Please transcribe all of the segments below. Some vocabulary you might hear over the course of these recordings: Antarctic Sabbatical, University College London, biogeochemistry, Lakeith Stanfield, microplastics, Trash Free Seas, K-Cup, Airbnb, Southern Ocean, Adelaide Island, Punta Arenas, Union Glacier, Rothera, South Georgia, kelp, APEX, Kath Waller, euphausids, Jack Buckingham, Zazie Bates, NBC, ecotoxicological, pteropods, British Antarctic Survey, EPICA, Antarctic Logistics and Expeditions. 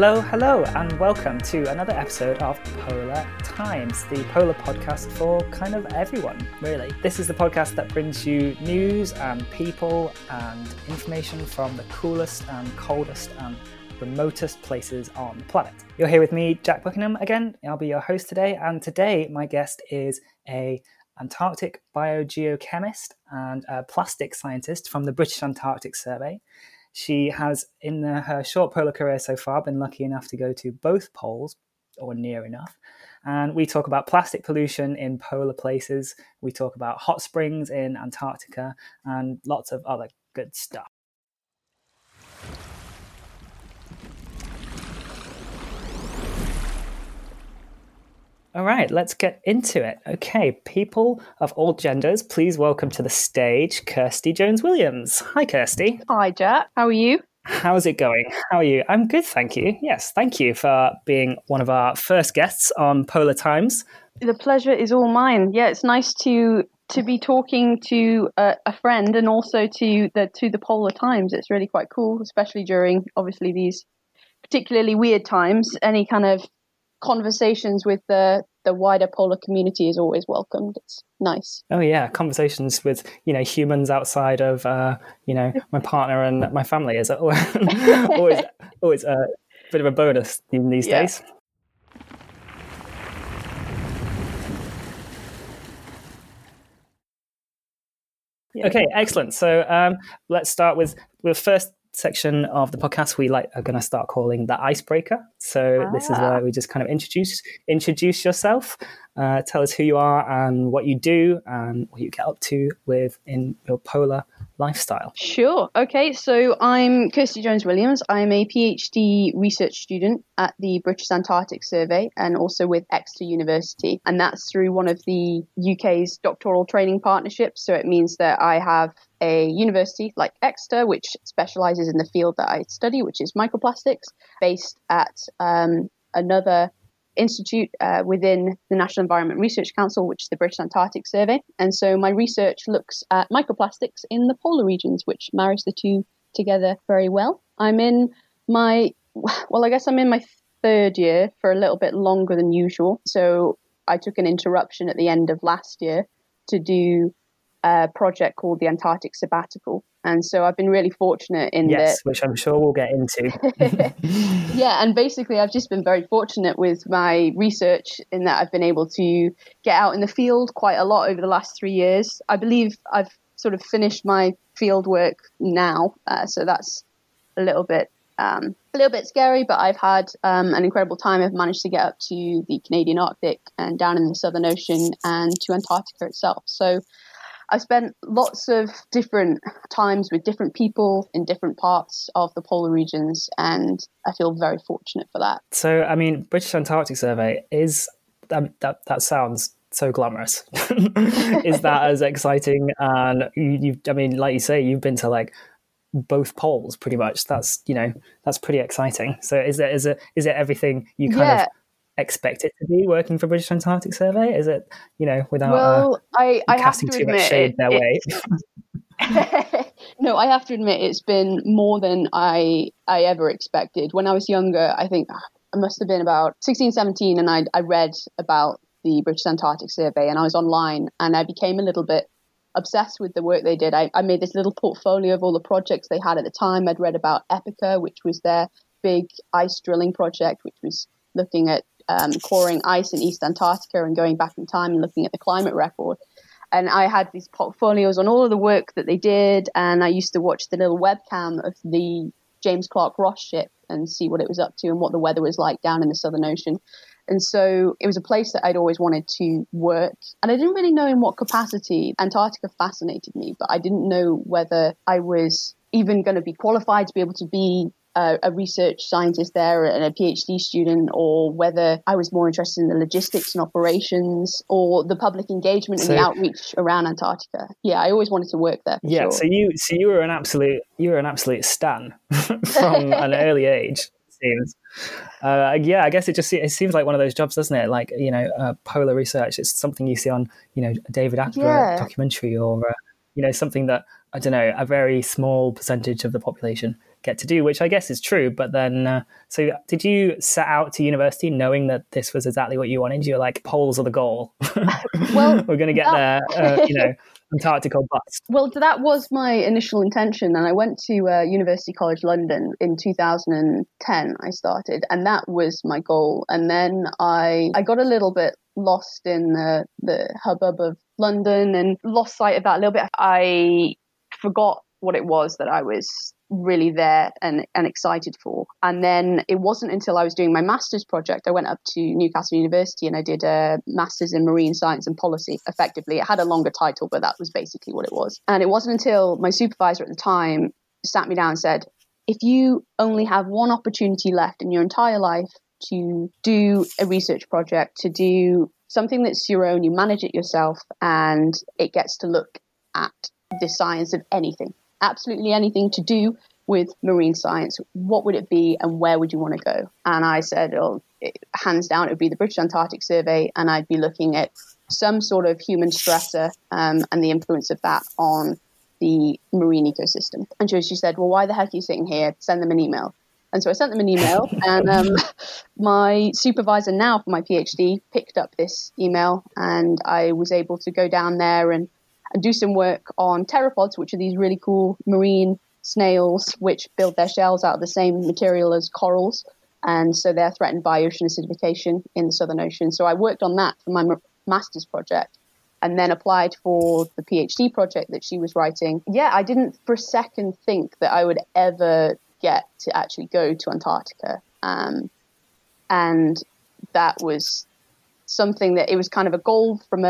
Hello, hello, and welcome to another episode of Polar Times, the polar podcast for kind of everyone, really. This is the podcast that brings you news and people and information from the coolest and coldest and remotest places on the planet. You're here with me, Jack Buckingham, again. I'll be your host today, and today my guest is a Antarctic biogeochemist and a plastic scientist from the British Antarctic Survey. She has, in her short polar career so far, been lucky enough to go to both poles, or near enough. And we talk about plastic pollution in polar places. We talk about hot springs in Antarctica and lots of other good stuff. All right, let's get into it. Okay, people of all genders, please welcome to the stage Kirsty Jones-Williams. Hi, Kirsty. Hi, Jack. How are you? How's it going? How are you? I'm good, thank you. Yes, thank you for being one of our first guests on Polar Times. The pleasure is all mine. Yeah, it's nice to be talking to a friend and also to the Polar Times. It's really quite cool, especially during, obviously, these particularly weird times. Any kind of conversations with the wider polar community is always welcomed. It's nice. Oh yeah, conversations with humans outside of my partner and my family is always a bit of a bonus in these days. Yeah. Okay, excellent. So let's start with the first section of the podcast we are going to start calling the icebreaker. So This is where we just kind of introduce yourself, tell us who you are and what you do and what you get up to within your polar lifestyle. Sure. Okay, so I'm Kirsty Jones-Williams. I'm a PhD research student at the British Antarctic Survey and also with Exeter University. And that's through one of the UK's doctoral training partnerships. So it means that I have a university like Exeter, which specialises in the field that I study, which is microplastics, based at another institute within the National Environment Research Council, which is the British Antarctic Survey. And so my research looks at microplastics in the polar regions, which marries the two together very well. I'm in my third year for a little bit longer than usual. So I took an interruption at the end of last year to do a project called the Antarctic Sabbatical. And so I've been really fortunate in that, which I'm sure we'll get into. Yeah, and basically I've just been very fortunate with my research in that I've been able to get out in the field quite a lot over the last 3 years. I believe I've sort of finished my field work now, so that's a little bit scary, but I've had an incredible time. I've managed to get up to the Canadian Arctic and down in the Southern Ocean and to Antarctica itself. So I've spent lots of different times with different people in different parts of the polar regions, and I feel very fortunate for that. So, I mean, British Antarctic Survey is that sounds so glamorous. Is that as exciting? And like you say, you've been to like both poles pretty much. That's that's pretty exciting. So, is it everything you kind of expect it to be working for British Antarctic Survey? Is it, without I casting too much shade their way? No, I have to admit it's been more than I ever expected. When I was younger, I think I must have been about 16, 17, and I read about the British Antarctic Survey and I was online and I became a little bit obsessed with the work they did. I made this little portfolio of all the projects they had at the time. I'd read about EPICA, which was their big ice drilling project, which was looking at coring ice in East Antarctica and going back in time and looking at the climate record. And I had these portfolios on all of the work that they did, and I used to watch the little webcam of the James Clark Ross ship and see what it was up to and what the weather was like down in the Southern Ocean. And so it was a place that I'd always wanted to work. And I didn't really know in what capacity. Antarctica fascinated me, but I didn't know whether I was even going to be qualified to be able to be a research scientist there and a PhD student, or whether I was more interested in the logistics and operations or the public engagement and the outreach around Antarctica. Yeah, I always wanted to work there. Yeah, sure. So you were an absolute stan from an early age. Seems. Yeah, I guess it seems like one of those jobs, doesn't it? Like polar research. It's something you see on a David Attenborough documentary or something that I don't know a very small percentage of the population get to do, which I guess is true. But then, so did you set out to university knowing that this was exactly what you wanted? You were like, polls are the goal. Well, we're going to get there, you know, Antarctic or bust. Well, that was my initial intention. And I went to University College London in 2010, I started, and that was my goal. And then I got a little bit lost in the hubbub of London and lost sight of that a little bit. I forgot what it was that I was really there and excited for. And then it wasn't until I was doing my master's project, I went up to Newcastle University and I did a master's in marine science and policy, effectively. It had a longer title, but that was basically what it was. And it wasn't until my supervisor at the time sat me down and said, if you only have one opportunity left in your entire life to do a research project, to do something that's your own, you manage it yourself, and it gets to look at the science of anything, absolutely anything to do with marine science, what would it be and where would you want to go? And I said, hands down, it would be the British Antarctic Survey, and I'd be looking at some sort of human stressor and the influence of that on the marine ecosystem. And so she said, well, why the heck are you sitting here? Send them an email. And so I sent them an email, and my supervisor now for my PhD picked up this email, and I was able to go down there and do some work on pteropods, which are these really cool marine snails which build their shells out of the same material as corals. And so they're threatened by ocean acidification in the Southern Ocean. So I worked on that for my master's project and then applied for the PhD project that she was writing. Yeah, I didn't for a second think that I would ever get to actually go to Antarctica. And that was something that it was kind of a goal from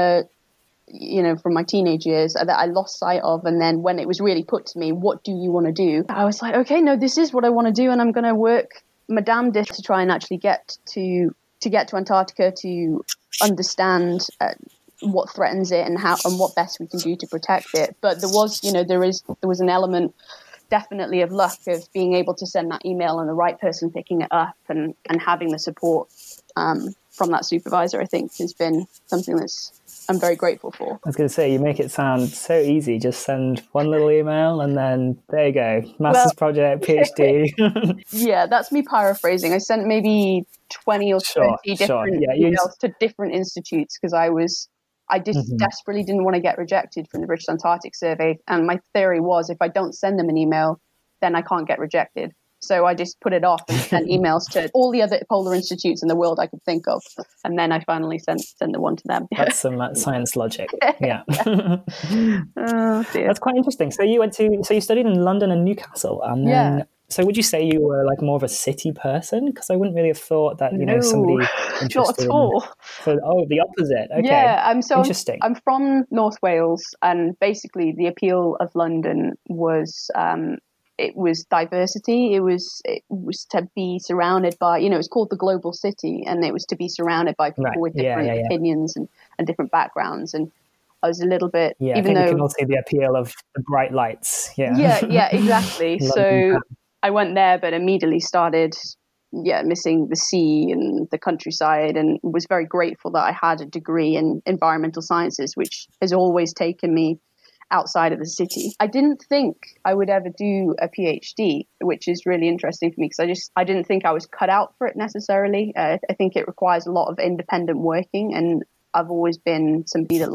from my teenage years that I lost sight of. And then when it was really put to me, what do you want to do? I was like, okay, no, this is what I want to do. And I'm going to work my damnedest to try and actually get to Antarctica, to understand what threatens it and how, and what best we can do to protect it. But there was, there was an element definitely of luck of being able to send that email and the right person picking it up and having the support from that supervisor, I think, has been something I'm very grateful for. I was going to say, you make it sound so easy. Just send one little email and then there you go. Master's project, PhD. Yeah, that's me paraphrasing. I sent maybe 20 or 30 different emails to different institutes because I just desperately didn't want to get rejected from the British Antarctic Survey. And my theory was, if I don't send them an email, then I can't get rejected. So I just put it off and sent emails to all the other polar institutes in the world I could think of. And then I finally sent the one to them. That's some science logic. Yeah. Oh, dear. That's quite interesting. So you studied in London and Newcastle. And then, so would you say you were like more of a city person? Because I wouldn't really have thought that, somebody interested. Not at all. The opposite. Okay. Yeah. So interesting. I'm from North Wales, and basically the appeal of London was, it was diversity. It was to be surrounded by, it was called the global city, and it was to be surrounded by people with different opinions and different background. And I was a little bit, even though we can all see the appeal of the bright lights. Yeah, exactly. So I went there, but immediately started, missing the sea and the countryside, and was very grateful that I had a degree in environmental sciences, which has always taken me outside of the city. I didn't think I would ever do a PhD, which is really interesting for me because I didn't think I was cut out for it necessarily. I think it requires a lot of independent working, and I've always been somebody that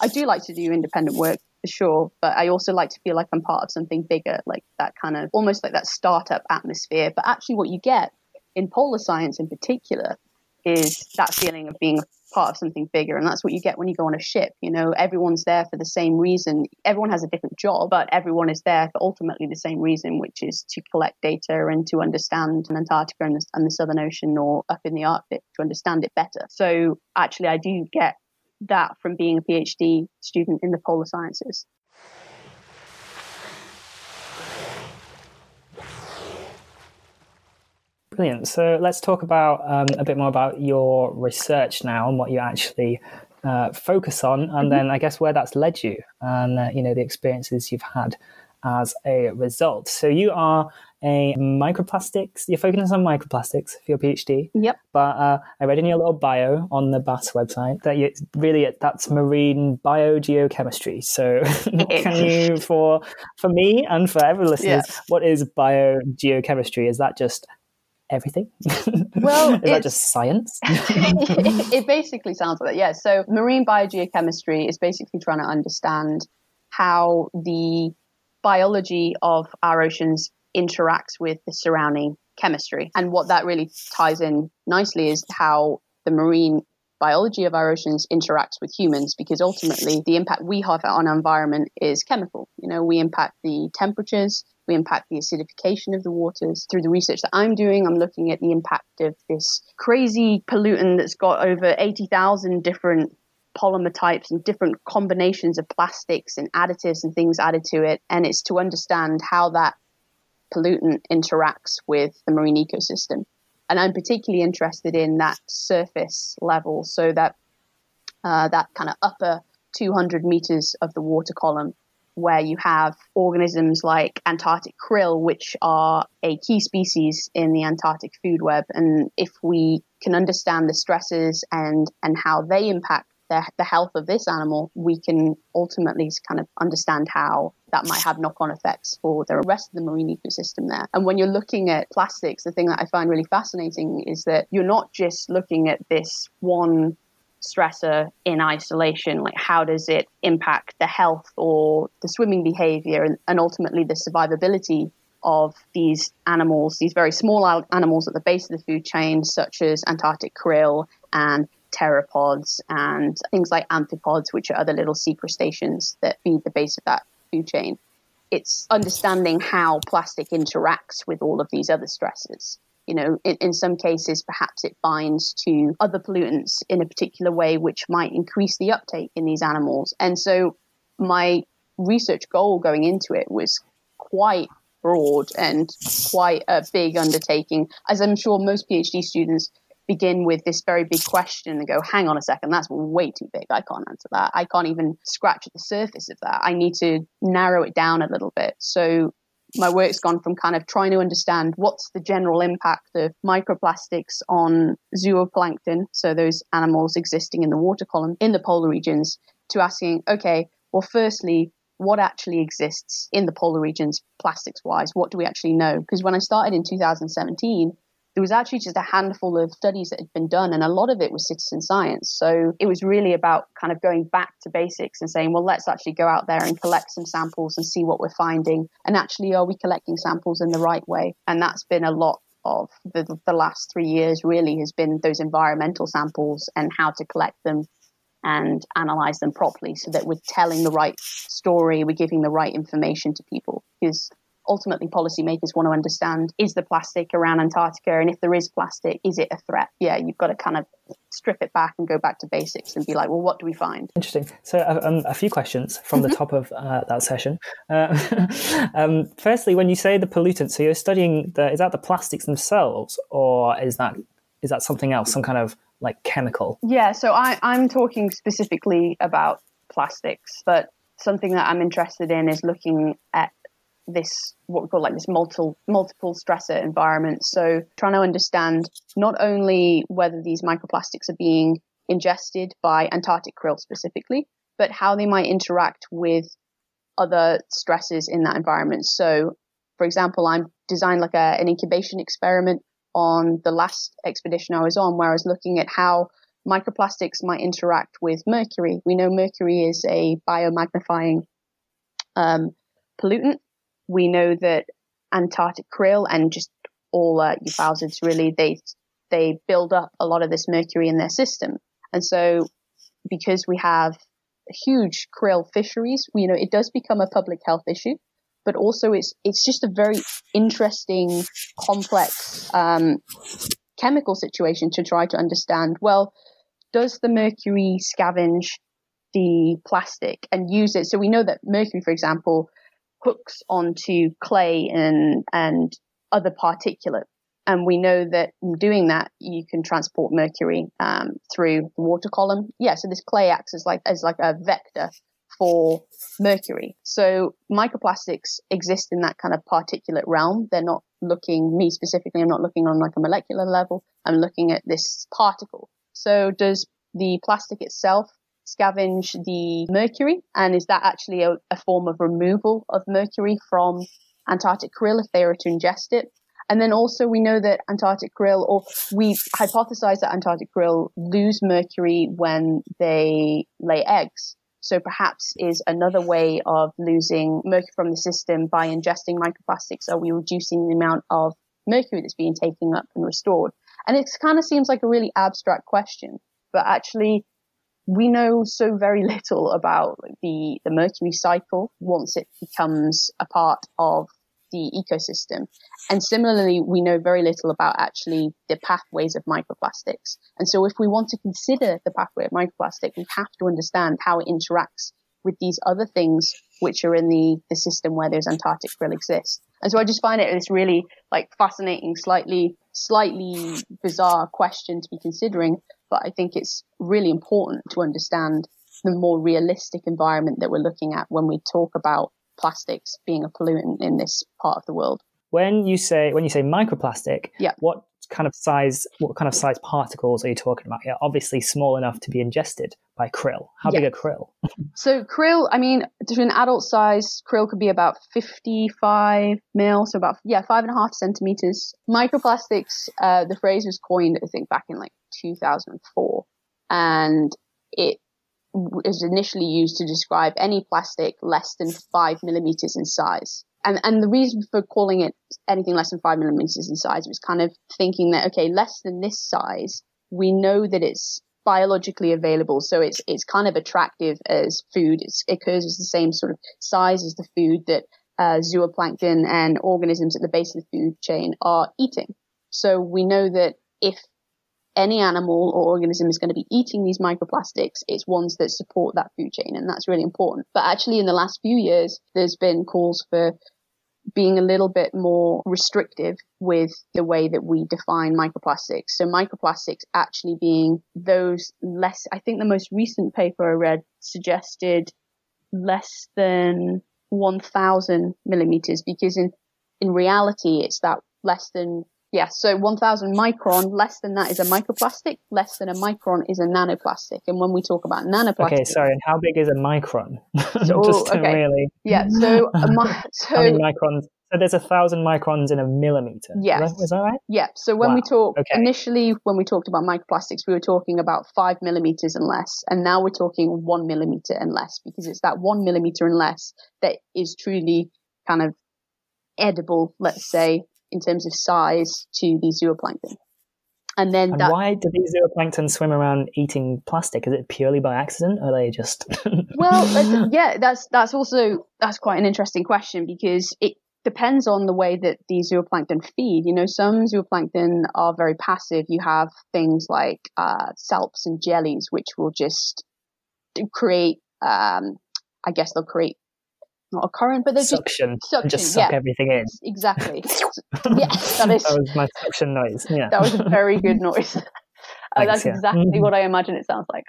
I do like to do independent work for sure, but I also like to feel like I'm part of something bigger, like that kind of almost like that startup atmosphere. But actually what you get in polar science in particular is that feeling of being part of something bigger, and that's what you get when you go on a ship. Everyone's there for the same reason. Everyone has a different job, but everyone is there for ultimately the same reason, which is to collect data and to understand Antarctica and the Southern Ocean, or up in the Arctic, to understand it better. So actually I do get that from being a PhD student in the polar sciences. Brilliant. So let's talk about a bit more about your research now and what you actually focus on, and then I guess where that's led you and the experiences you've had as a result. So you are a microplastics, you're focusing on microplastics for your PhD. Yep. But I read in your little bio on the BAS website that you really, that's marine biogeochemistry. So can you, for me and for every listeners, what is biogeochemistry? Is that just everything? Well, is that just science? It basically sounds like that, yeah. So marine biogeochemistry is basically trying to understand how the biology of our oceans interacts with the surrounding chemistry. And what that really ties in nicely is how the marine biology of our oceans interacts with humans, because ultimately the impact we have on our environment is chemical. You know, we impact the temperatures, we impact the acidification of the waters. Through the research that I'm doing, I'm looking at the impact of this crazy pollutant that's got over 80,000 different polymer types and different combinations of plastics and additives and things added to it. And it's to understand how that pollutant interacts with the marine ecosystem. And I'm particularly interested in that surface level, so that that kind of upper 200 meters of the water column, where you have organisms like Antarctic krill, which are a key species in the Antarctic food web. And if we can understand the stresses and how they impact the health of this animal, we can ultimately kind of understand how that might have knock-on effects for the rest of the marine ecosystem there. And when you're looking at plastics, the thing that I find really fascinating is that you're not just looking at this one stressor in isolation, like how does it impact the health or the swimming behavior and ultimately the survivability of these animals, these very small animals at the base of the food chain, such as Antarctic krill and pteropods and things like amphipods, which are other little sea crustaceans that feed the base of that food chain. It's understanding how plastic interacts with all of these other stresses. You know, in some cases, perhaps it binds to other pollutants in a particular way, which might increase the uptake in these animals. And so my research goal going into it was quite broad and quite a big undertaking, as I'm sure most PhD students begin with this very big question and go, hang on a second, that's way too big. I can't answer that. I can't even scratch at the surface of that. I need to narrow it down a little bit. So my work's gone from kind of trying to understand what's the general impact of microplastics on zooplankton, so those animals existing in the water column in the polar regions, to asking, okay, well, firstly, what actually exists in the polar regions plastics-wise? What do we actually know? Because when I started in 2017, there was actually just a handful of studies that had been done, and a lot of it was citizen science. So it was really about kind of going back to basics and saying, well, let's actually go out there and collect some samples and see what we're finding. And actually, are we collecting samples in the right way? And that's been a lot of the last 3 years, really, has been those environmental samples and how to collect them and analyze them properly so that we're telling the right story, we're giving the right information to people. Because ultimately, policymakers want to understand, is the plastic around Antarctica? And if there is plastic, is it a threat? Yeah, you've got to kind of strip it back and go back to basics and be like, well, what do we find? Interesting. So a few questions from the top of that session. Firstly, when you say the pollutants, so you're studying, is that the plastics themselves, or is that something else, some kind of like chemical? Yeah, so I'm talking specifically about plastics, but something that I'm interested in is looking at this, what we call like this multiple stressor environment. So trying to understand not only whether these microplastics are being ingested by Antarctic krill specifically, but how they might interact with other stresses in that environment. So for example, I'm designed like an incubation experiment on the last expedition I was on, where I was looking at how microplastics might interact with mercury. We know mercury is a biomagnifying pollutant. We know that Antarctic krill and just all euphausids, really, they build up a lot of this mercury in their system. And so because we have huge krill fisheries, you know, it does become a public health issue, but also it's just a very interesting, complex chemical situation to try to understand, well, does the mercury scavenge the plastic and use it? So we know that mercury, for example, hooks onto clay and other particulate. And we know that doing that, you can transport mercury through the water column. Yeah, so this clay acts as like a vector for mercury. So microplastics exist in that kind of particulate realm. They're not looking, me specifically, I'm not looking on like a molecular level. I'm looking at this particle. So does the plastic itself scavenge the mercury? And is that actually a form of removal of mercury from Antarctic krill if they were to ingest it? And then also we know that Antarctic krill, or we hypothesize that Antarctic krill lose mercury when they lay eggs. So perhaps is another way of losing mercury from the system by ingesting microplastics. Are we reducing the amount of mercury that's being taken up and restored? And it kind of seems like a really abstract question, but actually we know so very little about the mercury cycle once it becomes a part of the ecosystem. And similarly, we know very little about actually the pathways of microplastics. And so if we want to consider the pathway of microplastic, we have to understand how it interacts with these other things which are in the system where those Antarctic krill exist. And so I just find it this really like fascinating, slightly bizarre question to be considering, but I think it's really important to understand the more realistic environment that we're looking at when we talk about plastics being a pollutant in this part of the world. When you say microplastic, yeah, what kind of size particles are you talking about here? Obviously small enough to be ingested by krill. How big are krill? So krill, I mean, an adult size krill could be about 55 mil, so about 5.5 centimeters. Microplastics, the phrase was coined, I think, back in like 2004, and it is initially used to describe any plastic less than 5 millimeters in size. And the reason for calling it anything less than 5 millimeters in size was kind of thinking that, okay, less than this size, we know that it's biologically available. So it's kind of attractive as food. It occurs as the same sort of size as the food that zooplankton and organisms at the base of the food chain are eating. So we know that if any animal or organism is going to be eating these microplastics, it's ones that support that food chain, and that's really important. But actually, in the last few years, there's been calls for being a little bit more restrictive with the way that we define microplastics. So microplastics actually being those less, I think the most recent paper I read suggested less than 1,000 millimeters, because in reality, it's that less than, yeah, so 1,000 micron, less than that is a microplastic, less than a micron is a nanoplastic. And when we talk about nanoplastic... Okay, sorry, and how big is a micron? So, really... Yeah, so... how many microns? So there's 1,000 microns in a millimeter. Yes. Is that right? Yeah, so when we talk... Okay. Initially, when we talked about microplastics, we were talking about 5 millimeters and less, and now we're talking 1 millimeter and less, because it's that 1 millimeter and less that is truly kind of edible, let's say, in terms of size to the zooplankton. And why do these zooplankton swim around eating plastic? Is it purely by accident, or are they just... that's quite an interesting question, because it depends on the way that the zooplankton feed. You know, some zooplankton are very passive. You have things like salps and jellies, which will just create, I guess they'll create not a current, but there's suction. Just suck everything in. Exactly. That was my suction noise. Yeah. That was a very good noise. Thanks, that's exactly what I imagine it sounds like.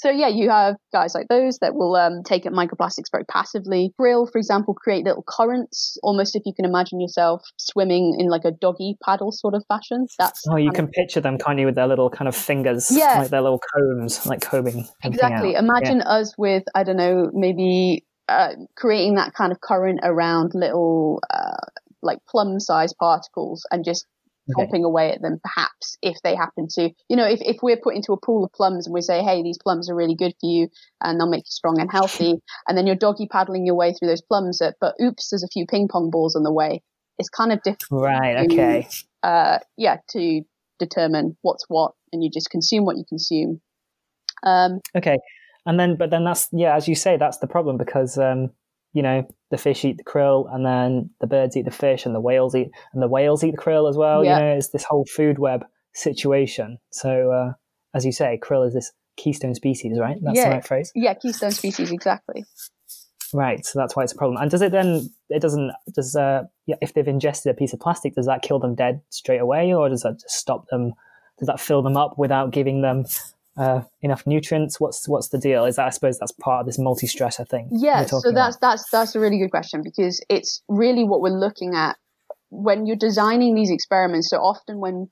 You have guys like those that will take up microplastics very passively. Krill, for example, create little currents, almost if you can imagine yourself swimming in like a doggy paddle sort of fashion. You can picture them, can't you, with their little kind of fingers, like their little combs, like combing. Exactly. Out. Imagine us with, I don't know, maybe... creating that kind of current around little like plum-sized particles and just popping away at them, perhaps, if they happen to. You know, if we're put into a pool of plums and we say, hey, these plums are really good for you and they'll make you strong and healthy, and then you're doggy paddling your way through those plums, but oops, there's a few ping pong balls on the way. It's kind of difficult to determine what's what, and you just consume what you consume. But then that's, as you say, that's the problem, because, you know, the fish eat the krill, and then the birds eat the fish, and the whales eat the krill as well. Yeah. You know, it's this whole food web situation. So, as you say, krill is this keystone species, right? That's the right phrase. Yeah, keystone species, exactly. Right, so that's why it's a problem. And does it then? It doesn't. Does if they've ingested a piece of plastic, does that kill them dead straight away, or does that just stop them? Does that fill them up without giving them enough nutrients? What's the deal? Is that, I suppose that's part of this multi-stressor thing. Yeah, so that's a really good question, because it's really what we're looking at when you're designing these experiments. So often when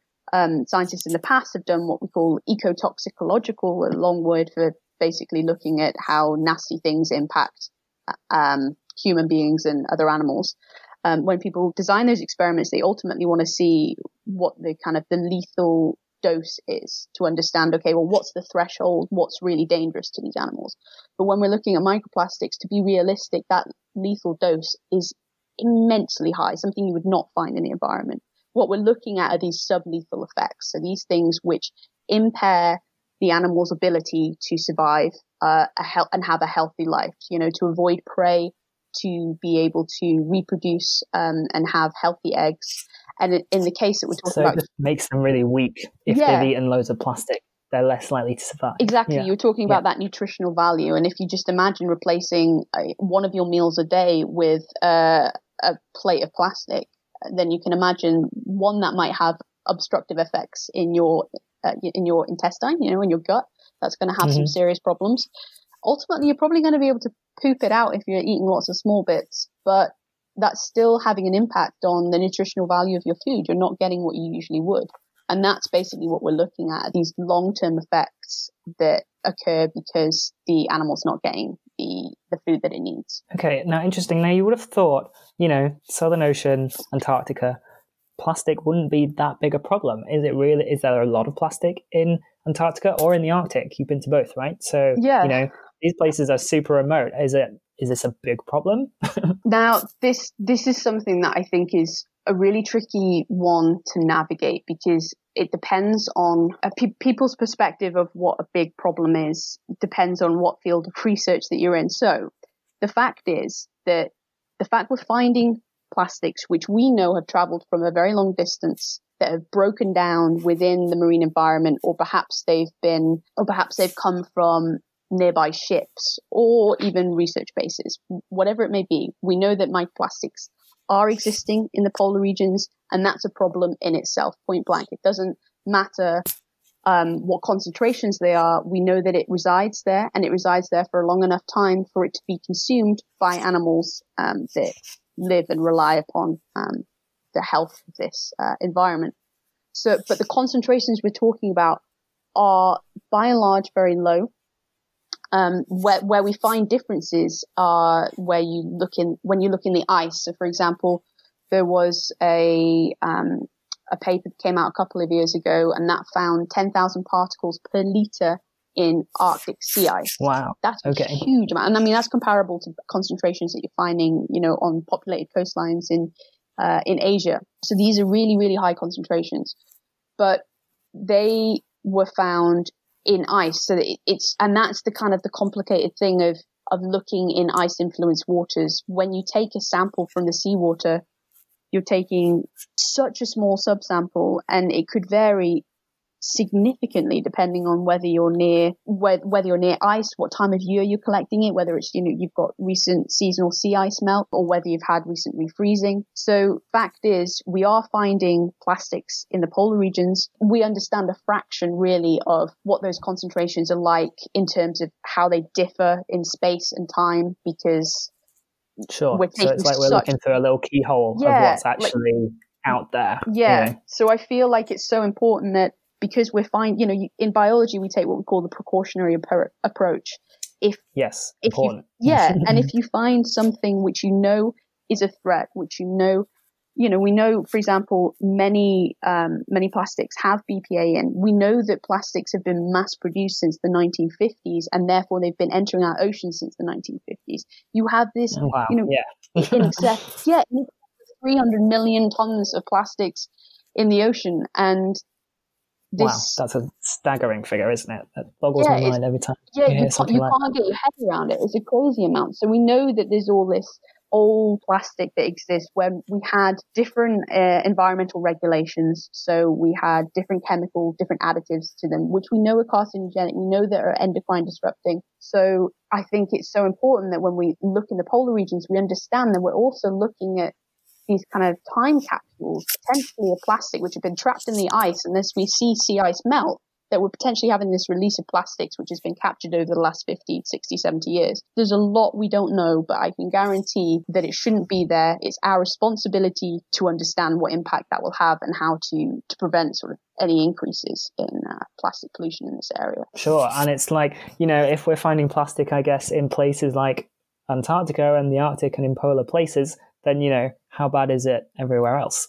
scientists in the past have done what we call ecotoxicological, a long word for basically looking at how nasty things impact human beings and other animals. When people design those experiments, they ultimately want to see what the kind of the lethal dose is to understand, okay, well, what's the threshold? What's really dangerous to these animals? But when we're looking at microplastics, to be realistic, that lethal dose is immensely high, something you would not find in the environment. What we're looking at are these sublethal effects. So these things which impair the animal's ability to survive and have a healthy life, you know, to avoid prey, to be able to reproduce and have healthy eggs. And in the case that we're talking about... So it makes them really weak. If they've eaten loads of plastic, they're less likely to survive. Exactly. Yeah. You're talking about that nutritional value. And if you just imagine replacing one of your meals a day with a plate of plastic, then you can imagine, one, that might have obstructive effects in your intestine, you know, in your gut. That's going to have some serious problems. Ultimately, you're probably going to be able to poop it out if you're eating lots of small bits, but that's still having an impact on the nutritional value of your food. You're not getting what you usually would. And that's basically what we're looking at, these long-term effects that occur because the animal's not getting the food that it needs. Okay, now interesting. Now you would have thought, you know, Southern Ocean, Antarctica, plastic wouldn't be that big a problem. Is it really? Is there a lot of plastic in Antarctica or in the Arctic? You've been to both, right? So, you know, these places are super remote. Is this a big problem? Now, this is something that I think is a really tricky one to navigate, because it depends on people's perspective of what a big problem is. It depends on what field of research that you're in. So the fact is that we're finding plastics which we know have traveled from a very long distance, that have broken down within the marine environment, or perhaps they've come from nearby ships or even research bases, whatever it may be. We know that microplastics are existing in the polar regions, and that's a problem in itself, point blank. It doesn't matter what concentrations they are. We know that it resides there, and it resides there for a long enough time for it to be consumed by animals that live and rely upon the health of this environment. So, but the concentrations we're talking about are by and large very low. Where we find differences are when you look in the ice. So, for example, there was a paper that came out a couple of years ago, and that found 10,000 particles per liter in Arctic sea ice. Wow, that's a huge amount, and I mean that's comparable to concentrations that you're finding, you know, on populated coastlines in Asia. So these are really, really high concentrations, but they were found in ice. So that's the kind of the complicated thing of looking in ice influenced waters. When you take a sample from the seawater, you're taking such a small subsample, and it could vary significantly depending on whether you're near ice, what time of year you're collecting it, whether it's, you know, you've got recent seasonal sea ice melt, or whether you've had recent refreezing. So fact is, we are finding plastics in the polar regions. We understand a fraction really of what those concentrations are like in terms of how they differ in space and time, because so it's like we're looking through a little keyhole of what's actually out there. So I feel like it's so important that, because we're fine, you know, in biology, we take what we call the precautionary approach. And if you find something which you know is a threat, which you know, we know, for example, many plastics have BPA in. We know that plastics have been mass produced since the 1950s, and therefore they've been entering our oceans since the 1950s. You have this, in excess 300 million tons of plastics in the ocean, and wow, that's a staggering figure, isn't it? That boggles my mind every time. Yeah, you can't get your head around it. It's a crazy amount. So we know that there's all this old plastic that exists when we had different environmental regulations. So we had different chemicals, different additives to them, which we know are carcinogenic. We know that are endocrine disrupting. So I think it's so important that when we look in the polar regions, we understand that we're also looking at these kind of time capsules, potentially of plastic, which have been trapped in the ice. Unless we see sea ice melt, that we're potentially having this release of plastics, which has been captured over the last 50, 60, 70 years. There's a lot we don't know, but I can guarantee that it shouldn't be there. It's our responsibility to understand what impact that will have and how to prevent sort of any increases in plastic pollution in this area. Sure. And it's like, you know, if we're finding plastic, I guess, in places like Antarctica and the Arctic and in polar places, then, you know, how bad is it everywhere else?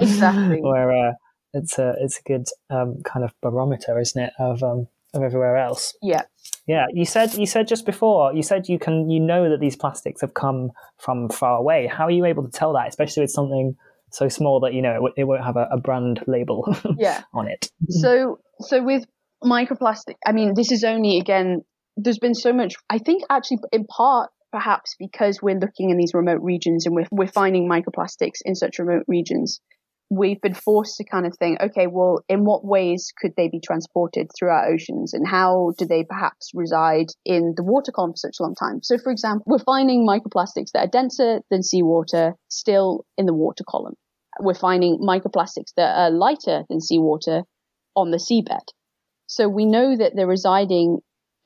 Exactly. Where it's a good kind of barometer, isn't it, of everywhere else? Yeah. Yeah. You said just before, you know that these plastics have come from far away. How are you able to tell that, especially with something so small that, you know, it won't have a brand label on it? So with microplastic, I mean, this is only, again, there's been so much, I think actually in part, perhaps because we're looking in these remote regions and we're finding microplastics in such remote regions, we've been forced to kind of think, okay, well, in what ways could they be transported through our oceans, and how do they perhaps reside in the water column for such a long time? So, for example, we're finding microplastics that are denser than seawater still in the water column. We're finding microplastics that are lighter than seawater on the seabed. So we know that they're residing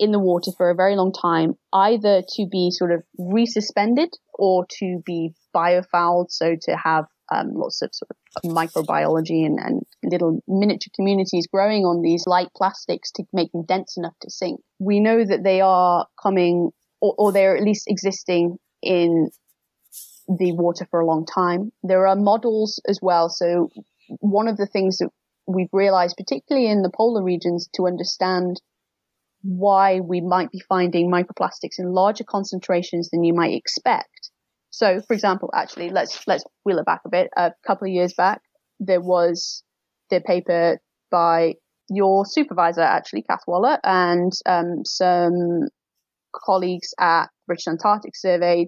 in the water for a very long time, either to be sort of resuspended or to be biofouled, so to have lots of sort of microbiology and little miniature communities growing on these light plastics to make them dense enough to sink. We know that they are coming, or they're at least existing in the water for a long time. There are models as well. So one of the things that we've realized, particularly in the polar regions, to understand why we might be finding microplastics in larger concentrations than you might expect. So, for example, actually, let's wheel it back a bit. A couple of years back, there was the paper by your supervisor, actually, Kath Waller, and some colleagues at British Antarctic Survey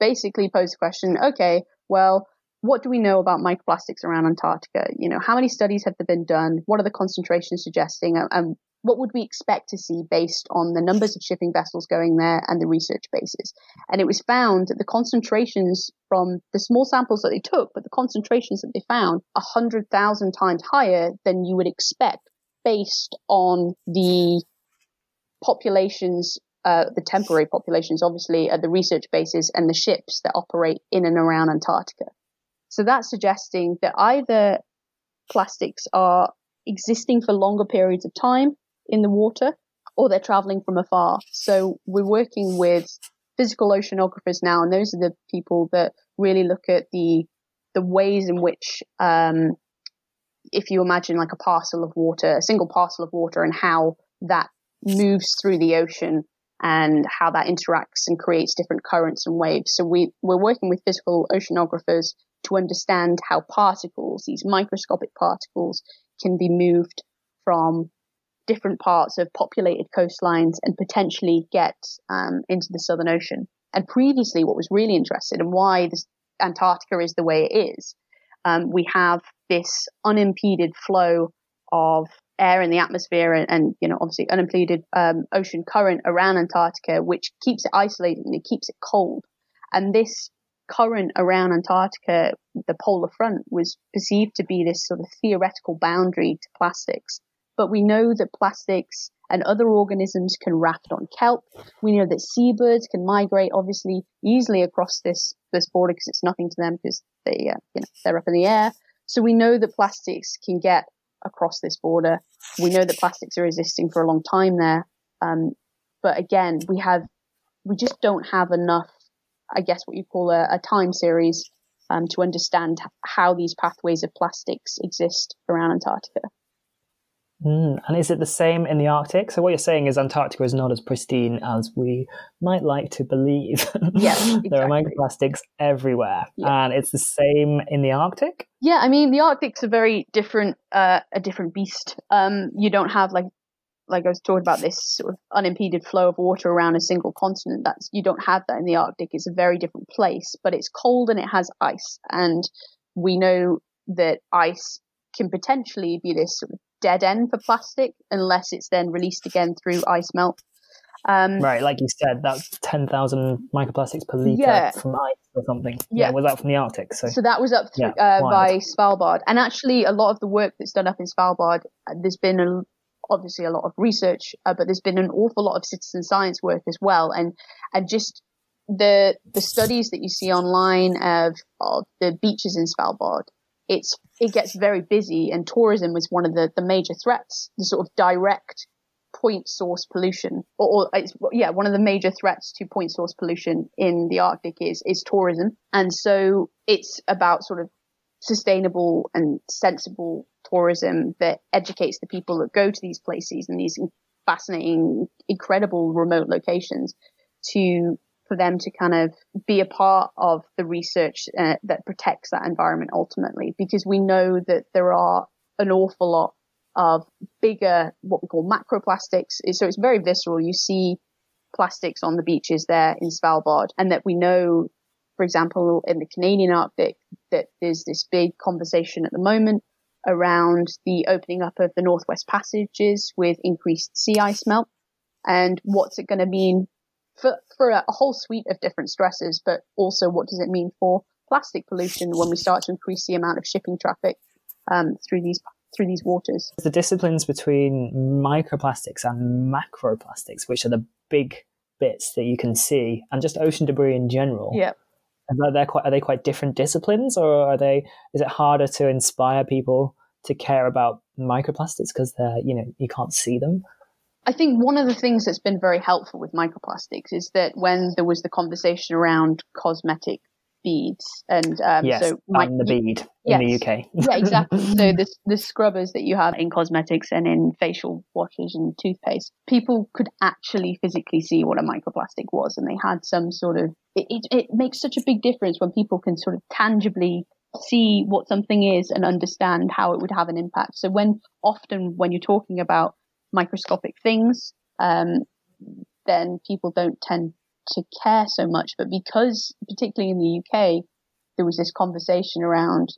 basically posed the question, okay, well, what do we know about microplastics around Antarctica? You know, how many studies have there been done? What are the concentrations suggesting? And what would we expect to see based on the numbers of shipping vessels going there and the research bases? And it was found that the concentrations from the small samples that they took, but the concentrations that they found 100,000 times higher than you would expect based on the populations, the temporary populations, obviously, at the research bases and the ships that operate in and around Antarctica. So that's suggesting that either plastics are existing for longer periods of time in the water, or they're traveling from afar. So we're working with physical oceanographers now, and those are the people that really look at the ways in which, if you imagine like a single parcel of water, and how that moves through the ocean and how that interacts and creates different currents and waves. So we're working with physical oceanographers to understand how particles, these microscopic particles, can be moved from different parts of populated coastlines and potentially get into the Southern Ocean. And previously, what was really interesting and why this Antarctica is the way it is, we have this unimpeded flow of air in the atmosphere and you know, obviously unimpeded ocean current around Antarctica, which keeps it isolated and it keeps it cold. And this current around Antarctica, the polar front, was perceived to be this sort of theoretical boundary to plastics. But we know that plastics and other organisms can raft on kelp. We know that seabirds can migrate, obviously, easily across this border because it's nothing to them, because they, they're up in the air. So we know that plastics can get across this border. We know that plastics are existing for a long time there. But again, we just don't have enough, I guess what you call a time series, to understand how these pathways of plastics exist around Antarctica. And is it the same in the Arctic? So what you're saying is Antarctica is not as pristine as we might like to believe. Yes, exactly. There are microplastics everywhere. Yeah. And it's the same in the Arctic? Yeah, I mean, the Arctic's a very different, beast. You don't have like I was talking about, this sort of unimpeded flow of water around a single continent. You don't have that in the Arctic. It's a very different place, but it's cold and it has ice. And we know that ice can potentially be this sort of dead end for plastic unless it's then released again through ice melt. Right, like you said, that's 10,000 microplastics per litre from ice or something. Yeah, was that from the Arctic? So that was up by Svalbard. And actually, a lot of the work that's done up in Svalbard, there's been obviously a lot of research, but there's been an awful lot of citizen science work as well. And just the studies that you see online of the beaches in Svalbard, it gets very busy, and tourism was one of the major threats, the sort of direct point source pollution, one of the major threats to point source pollution in the Arctic is tourism. And so it's about sort of sustainable and sensible tourism that educates the people that go to these places and these fascinating, incredible remote locations for them to kind of be a part of the research that protects that environment ultimately, because we know that there are an awful lot of bigger, what we call macroplastics. So it's very visceral. You see plastics on the beaches there in Svalbard, and that we know, for example, in the Canadian Arctic, that there's this big conversation at the moment around the opening up of the Northwest passages with increased sea ice melt, and what's it going to mean for a whole suite of different stresses, but also what does it mean for plastic pollution when we start to increase the amount of shipping traffic through these waters. The disciplines between microplastics and macroplastics, which are the big bits that you can see, and just ocean debris in general. Yeah. Are they quite different disciplines, or is it harder to inspire people to care about microplastics because they're, you can't see them? I think one of the things that's been very helpful with microplastics is that when there was the conversation around cosmetic beads and the bead in the UK. Yeah, exactly. So the scrubbers that you have in cosmetics and in facial washes and toothpaste, people could actually physically see what a microplastic was, and they had some sort of it makes such a big difference when people can sort of tangibly see what something is and understand how it would have an impact. So often when you're talking about microscopic things, then people don't tend to care so much. But because particularly in the UK there was this conversation around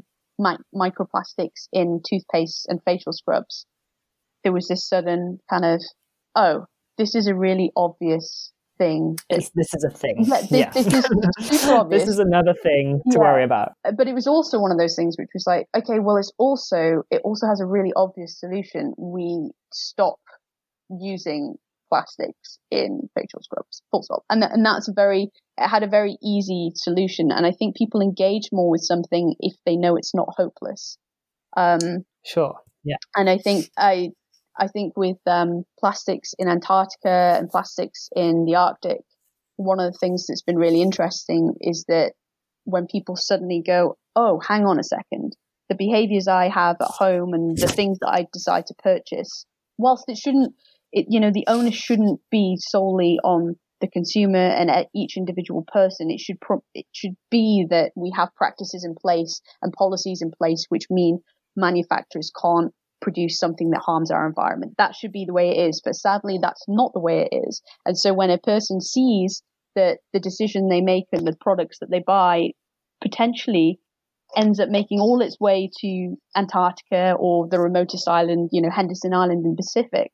microplastics in toothpaste and facial scrubs, there was this sudden kind of, this is a really obvious thing. This is a thing. This is super obvious. This is another thing to worry about. But it was also one of those things which was like, okay, well, it also has a really obvious solution. We stop using plastics in facial scrubs, full stop. And it had a very easy solution. And I think people engage more with something if they know it's not hopeless. Sure. Yeah. And I think with plastics in Antarctica and plastics in the Arctic, one of the things that's been really interesting is that when people suddenly go, hang on a second, the behaviors I have at home and the things that I decide to purchase, whilst the onus shouldn't be solely on the consumer and each individual person, it should be that we have practices in place and policies in place which mean manufacturers can't produce something that harms our environment. That should be the way it is, but sadly that's not the way it is. And so when a person sees that the decision they make and the products that they buy potentially ends up making all its way to Antarctica or the remotest island, Henderson Island in the Pacific,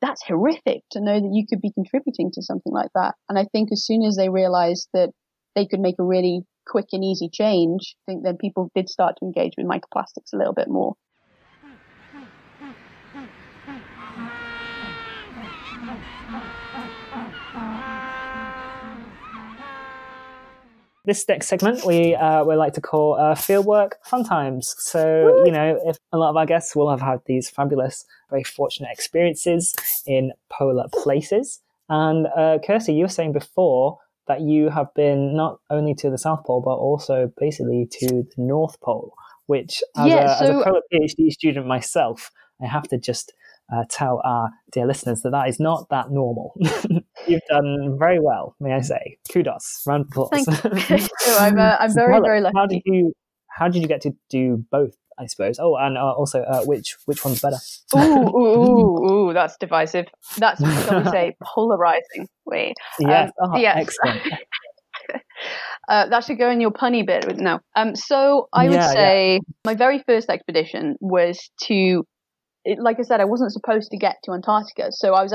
that's horrific to know that you could be contributing to something like that. And I think as soon as they realized that they could make a really quick and easy change, I think then people did start to engage with microplastics a little bit more. This next segment we like to call Fieldwork Fun Times. So, if a lot of our guests will have had these fabulous, very fortunate experiences in polar places. And Kirsty, you were saying before that you have been not only to the South Pole, but also basically to the North Pole, which as a polar PhD student myself, I have to just tell our dear listeners that is not that normal. You've done very well, may I say. Kudos, round of applause. Thank you. I'm very, very lucky. How did you get to do both, I suppose? Oh, and also, which one's better? Ooh, that's divisive. That's, shall we say, polarising. Wait. Yes, excellent. That should go in your punny bit. No. So I would say my very first expedition was to... like I said, I wasn't supposed to get to Antarctica. So I was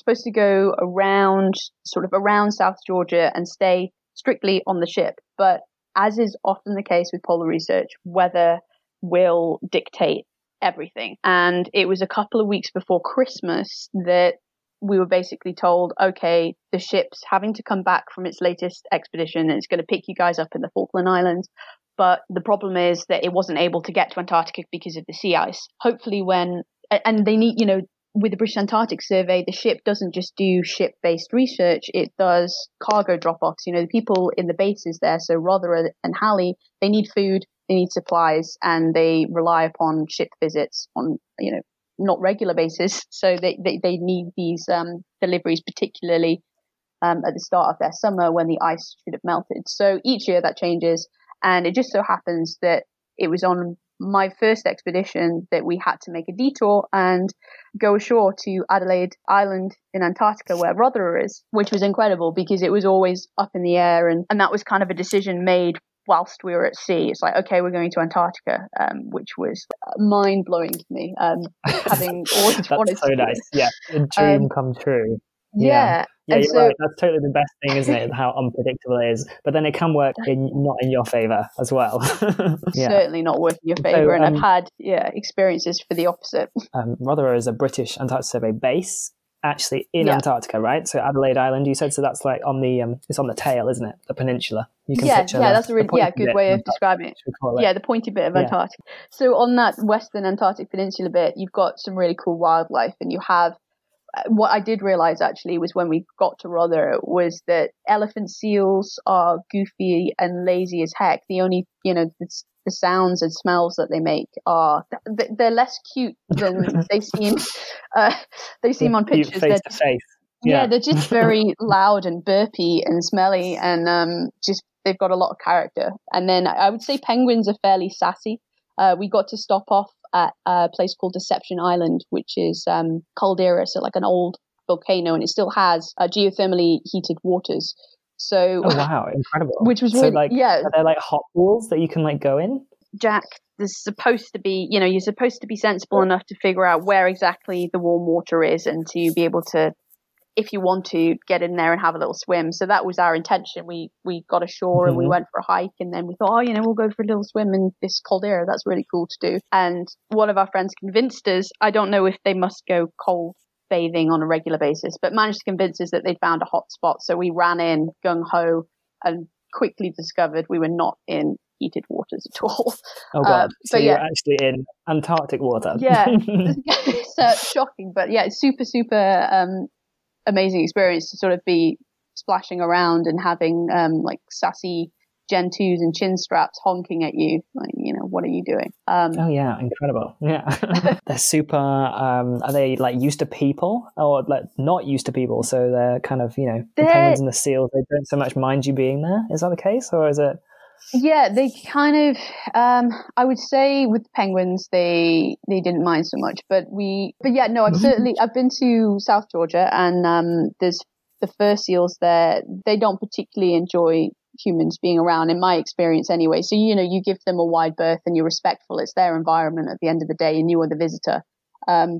supposed to go around South Georgia and stay strictly on the ship. But as is often the case with polar research, weather will dictate everything. And it was a couple of weeks before Christmas that we were basically told, okay, the ship's having to come back from its latest expedition and it's going to pick you guys up in the Falkland Islands. But the problem is that it wasn't able to get to Antarctica because of the sea ice. Hopefully when, and they need, you know, with the British Antarctic Survey, the ship doesn't just do ship-based research, it does cargo drop-offs. You know, the people in the bases there, so Rothera and Halley, they need food, they need supplies, and they rely upon ship visits on, you know, not regular basis. So they need these deliveries, particularly at the start of their summer when the ice should have melted. So each year that changes, and it just so happens that it was on my first expedition that we had to make a detour and go ashore to Adelaide Island in Antarctica where Rothera is, which was incredible because it was always up in the air, and that was kind of a decision made whilst we were at sea. It's like, okay, we're going to Antarctica, which was mind-blowing to me. Having always wanted to. That's so nice. Yeah, a dream come true. Yeah. Yeah, you're right. That's totally the best thing, isn't it? How unpredictable it is. But then it can work not in your favour as well. Yeah. Certainly not work in your favour. So, and I've had experiences for the opposite. Rothera is a British Antarctic Survey base, actually in Antarctica, right? So Adelaide Island, you said, so that's like on the it's on the tail, isn't it? The peninsula. You can that's a really good way of describing it. Yeah, the pointy bit of Antarctica. So on that Western Antarctic Peninsula bit, you've got some really cool wildlife, and you have. What I did realize actually was when we got to Rothera was that elephant seals are goofy and lazy as heck. The only, you know, the sounds and smells that they make are they're less cute than they seem on pictures. Face to face. Yeah, they're just very loud and burpy and smelly, and just they've got a lot of character. And then I would say penguins are fairly sassy. We got to stop off at a place called Deception Island, which is caldera, so like an old volcano, and it still has geothermally heated waters. So incredible! Which was really Are there like hot pools that you can like go in? Jack, there's supposed to be, you know, you're supposed to be sensible enough to figure out where exactly the warm water is, and to be able to, if you want to, get in there and have a little swim. So that was our intention. We got ashore and we went for a hike, and then we thought, oh, you know, we'll go for a little swim in this caldera. That's really cool to do. And one of our friends convinced us, I don't know if they must go cold bathing on a regular basis, but managed to convince us that they'd found a hot spot. So we ran in gung-ho and quickly discovered we were not in heated waters at all. Oh God. So you were actually in Antarctic water. Yeah. It's shocking, but yeah, it's super, super... amazing experience to sort of be splashing around and having like sassy Gen 2s and chin straps honking at you, like, you know, what are you doing? Incredible. Yeah. They're super are they like used to people or like not used to people, so they're kind of, you know, the penguins and the seals, they don't so much mind you being there? Is that the case, or is it? Yeah, they kind of, I would say with penguins, they didn't mind so much, but I've been to South Georgia, and there's the fur seals there. They don't particularly enjoy humans being around, in my experience anyway. So, you know, you give them a wide berth and you're respectful. It's their environment at the end of the day, and you are the visitor.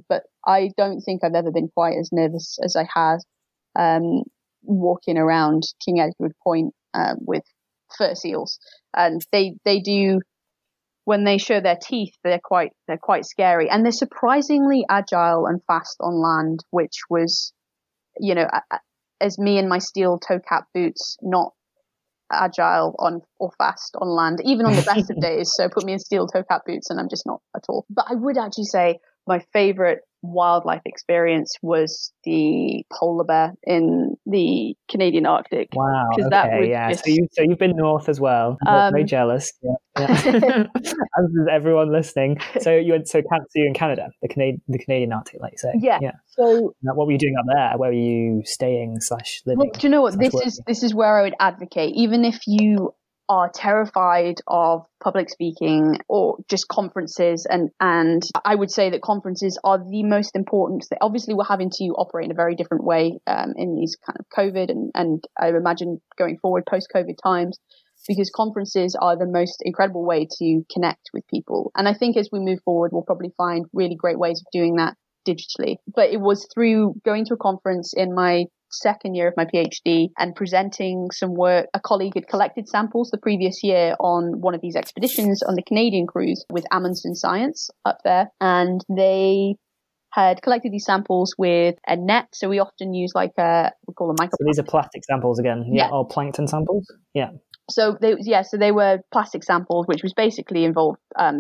But I don't think I've ever been quite as nervous as I had, walking around King Edward Point, with fur seals, and they do, when they show their teeth, they're quite scary, and they're surprisingly agile and fast on land, which was, you know, as me in my steel toe cap boots, not agile on or fast on land, even on the best of days. So put me in steel toe cap boots and I'm just not at all. But I would actually say my favorite wildlife experience was the polar bear in the Canadian Arctic. Wow. Okay, that just... So you've been north as well. I'm very jealous. Yeah. As is everyone listening. So you went in Canada, the Canadian Arctic, like you say. Yeah. So what were you doing up there? Where were you staying / living? Well, do you know what? This is where I would advocate, even if you are terrified of public speaking or just conferences. And I would say that conferences are the most important. Obviously, we're having to operate in a very different way in these kind of COVID and I imagine going forward post-COVID times, because conferences are the most incredible way to connect with people. And I think as we move forward, we'll probably find really great ways of doing that digitally. But it was through going to a conference in my second year of my PhD and presenting some work. A colleague had collected samples the previous year on one of these expeditions on the Canadian cruise with Amundsen Science up there. And they had collected these samples with a net. So we often use we call them microplastic. So these are plastic samples again. Yeah. Or plankton samples. Yeah. So they were plastic samples, which was basically involved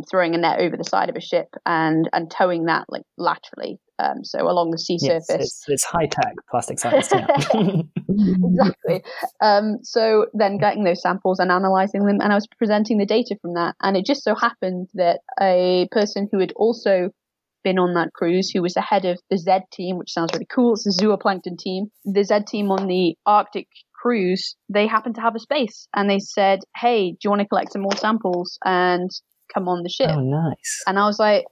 throwing a net over the side of a ship and towing that laterally, so along the sea surface. It's high tech plastic science. Yeah. Exactly. So then getting those samples and analysing them, and I was presenting the data from that, and it just so happened that a person who had also been on that cruise, who was the head of the Z team, which sounds really cool. It's the zooplankton team. The Z team on the Arctic cruise, they happened to have a space, and they said, "Hey, do you want to collect some more samples and come on the ship?" Oh, nice. And I was like,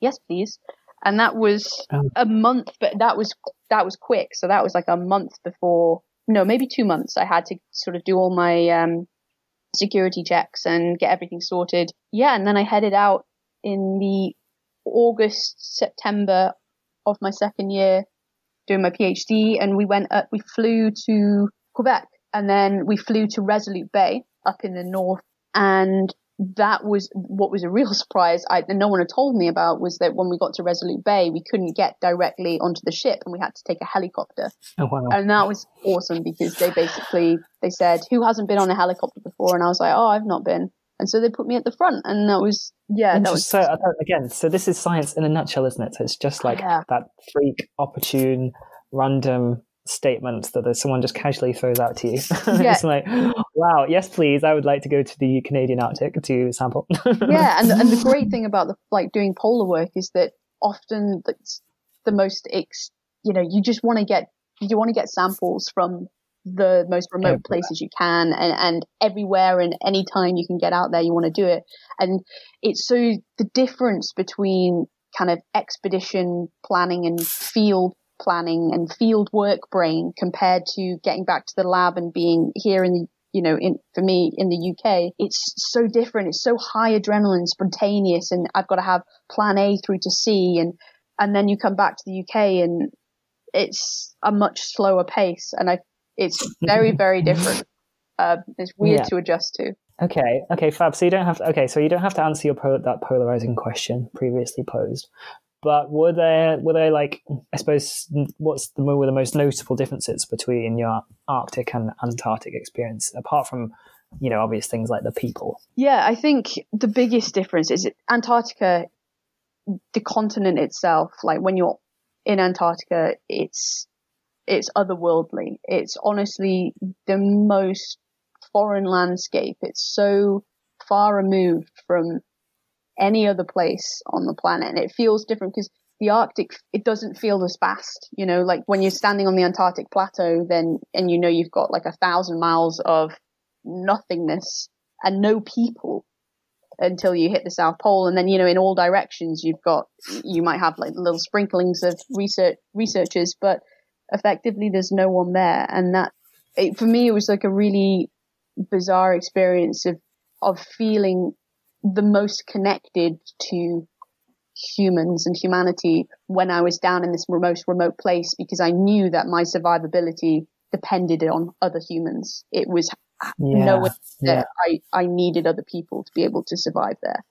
"Yes, please." And that was a month, but that was quick. So that was like a month before, no, maybe 2 months. I had to sort of do all my security checks and get everything sorted. Yeah, and then I headed out in the August, September of my second year doing my PhD, and we flew to Quebec, and then we flew to Resolute Bay up in the north, and that was what was a real surprise that no one had told me about, was that when we got to Resolute Bay, we couldn't get directly onto the ship, and we had to take a helicopter. Oh, wow. And that was awesome, because they said, "Who hasn't been on a helicopter before?" And I was like, "Oh, I've not been." And so they put me at the front, and that was, yeah. That was... So this is science in a nutshell, isn't it? So it's just like that freak, opportune, random statement that someone just casually throws out to you. Yeah. It's like, wow, yes, please, I would like to go to the Canadian Arctic to sample. Yeah, and the great thing about doing polar work is that often that's the most, you just want to get, samples from the most remote places you can, and everywhere and any time you can get out there, you want to do it. And it's so the difference between kind of expedition planning and field planning and field work brain compared to getting back to the lab and being here in the for me in the UK, it's so different. It's so high adrenaline, spontaneous, and I've got to have plan A through to C, and then you come back to the UK and it's a much slower pace, and it's very, very different. It's weird to adjust to. Okay, fab. So you don't have to answer your that polarizing question previously posed. But were there I suppose, were the most noticeable differences between your Arctic and Antarctic experience, apart from obvious things like the people? Yeah, I think the biggest difference is Antarctica, the continent itself. Like when you're in Antarctica, it's otherworldly. It's honestly the most foreign landscape. It's so far removed from any other place on the planet. And it feels different because the Arctic, it doesn't feel as vast. When you're standing on the Antarctic plateau, and you've got 1,000 miles of nothingness and no people until you hit the South Pole, and then in all directions you might have little sprinklings of researchers, but effectively there's no one there. And for me it was a really bizarre experience of feeling the most connected to humans and humanity when I was down in this most remote place, because I knew that my survivability depended on other humans. It was knowing that I needed other people to be able to survive there.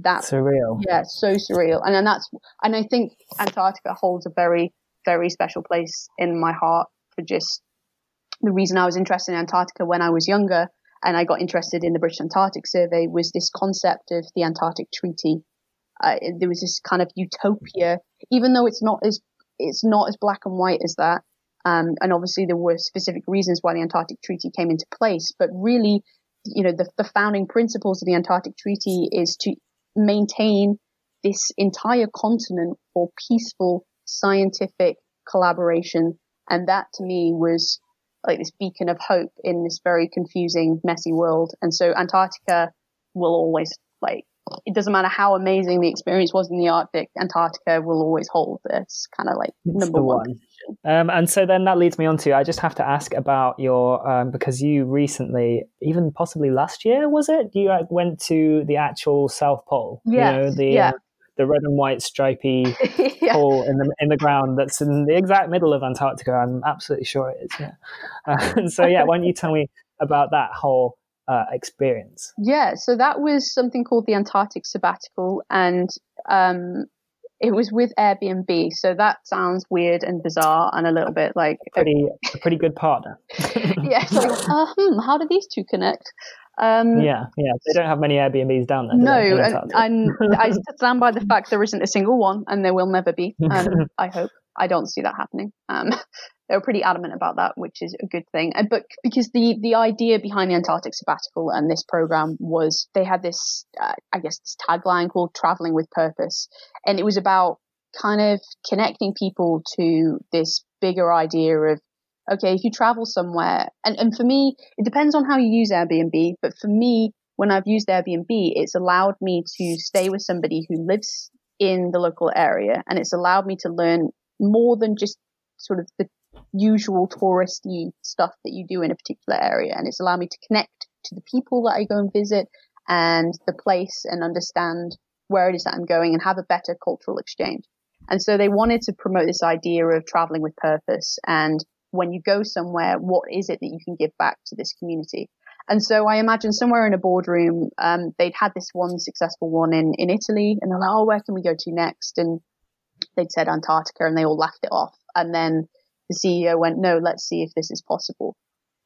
That's surreal. Yeah, so surreal. And I think Antarctica holds a very, very special place in my heart for just the reason I was interested in Antarctica when I was younger, and I got interested in the British Antarctic Survey, was this concept of the Antarctic Treaty. There was this kind of utopia, even though it's not as black and white as that. And obviously there were specific reasons why the Antarctic Treaty came into place, but really, the founding principles of the Antarctic Treaty is to maintain this entire continent for peaceful scientific collaboration, and that to me was this beacon of hope in this very confusing, messy world. And so Antarctica will always, it doesn't matter how amazing the experience was in the Arctic, Antarctica will always hold this kind of number one. And so then that leads me on to, I just have to ask about your, because you recently, even possibly last year, was it? You went to the actual South Pole. Yeah. the red and white stripy hole in the ground that's in the exact middle of Antarctica. I'm absolutely sure it is. Yeah. So why don't you tell me about that whole experience? Yeah, so that was something called the Antarctic Sabbatical, and it was with Airbnb, so that sounds weird and bizarre and a little bit like... A pretty good partner. Yeah, so how do these two connect? They don't have many Airbnbs down there. No, and I stand by the fact there isn't a single one, and there will never be, and I don't see that happening. They were pretty adamant about that, which is a good thing. But because the idea behind the Antarctic Sabbatical and this program was they had this, this tagline called Traveling with Purpose. And it was about kind of connecting people to this bigger idea of, okay, if you travel somewhere, and for me, it depends on how you use Airbnb. But for me, when I've used Airbnb, it's allowed me to stay with somebody who lives in the local area. And it's allowed me to learn more than just sort of the usual touristy stuff that you do in a particular area, and it's allowed me to connect to the people that I go and visit and the place and understand where it is that I'm going and have a better cultural exchange. And so they wanted to promote this idea of traveling with purpose, and when you go somewhere, what is it that you can give back to this community? And so I imagine somewhere in a boardroom, they'd had this one successful one in Italy, and they're like, oh, where can we go to next? And they'd said Antarctica, and they all laughed it off. And then the CEO went, no, let's see if this is possible.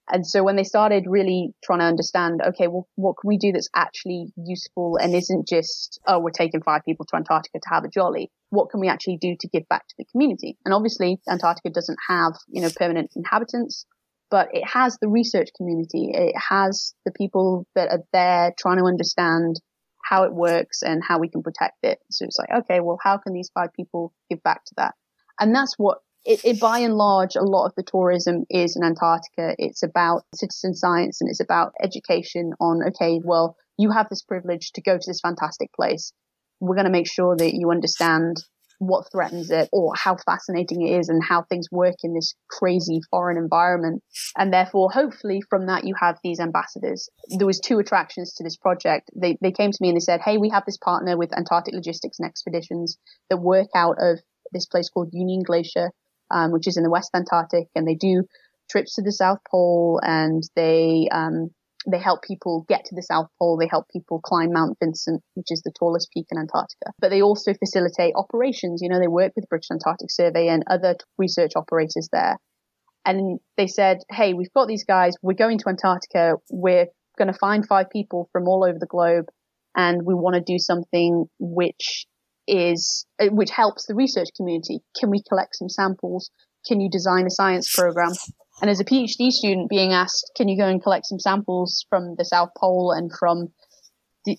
And so when they started really trying to understand, okay, well, what can we do that's actually useful and isn't just, oh, we're taking 5 people to Antarctica to have a jolly. What can we actually do to give back to the community? And obviously Antarctica doesn't have, permanent inhabitants, but it has the research community. It has the people that are there trying to understand how it works and how we can protect it. So it's like, okay, well, how can these 5 people give back to that? And that's what it by and large, a lot of the tourism is in Antarctica. It's about citizen science, and it's about education on, okay, well, you have this privilege to go to this fantastic place. We're going to make sure that you understand what threatens it or how fascinating it is and how things work in this crazy foreign environment. And therefore, hopefully from that, you have these ambassadors. There was 2 attractions to this project. They came to me and they said, hey, we have this partner with Antarctic Logistics and Expeditions that work out of this place called Union Glacier, which is in the West Antarctic, and they do trips to the South Pole, and they help people get to the South Pole. They help people climb Mount Vincent, which is the tallest peak in Antarctica. But they also facilitate operations. They work with the British Antarctic Survey and other research operators there. And they said, hey, we've got these guys. We're going to Antarctica. We're going to find 5 people from all over the globe, and we want to do something which helps the research community. Can we collect some samples? Can you design a science program? And as a PhD student being asked, can you go and collect some samples from the South Pole and from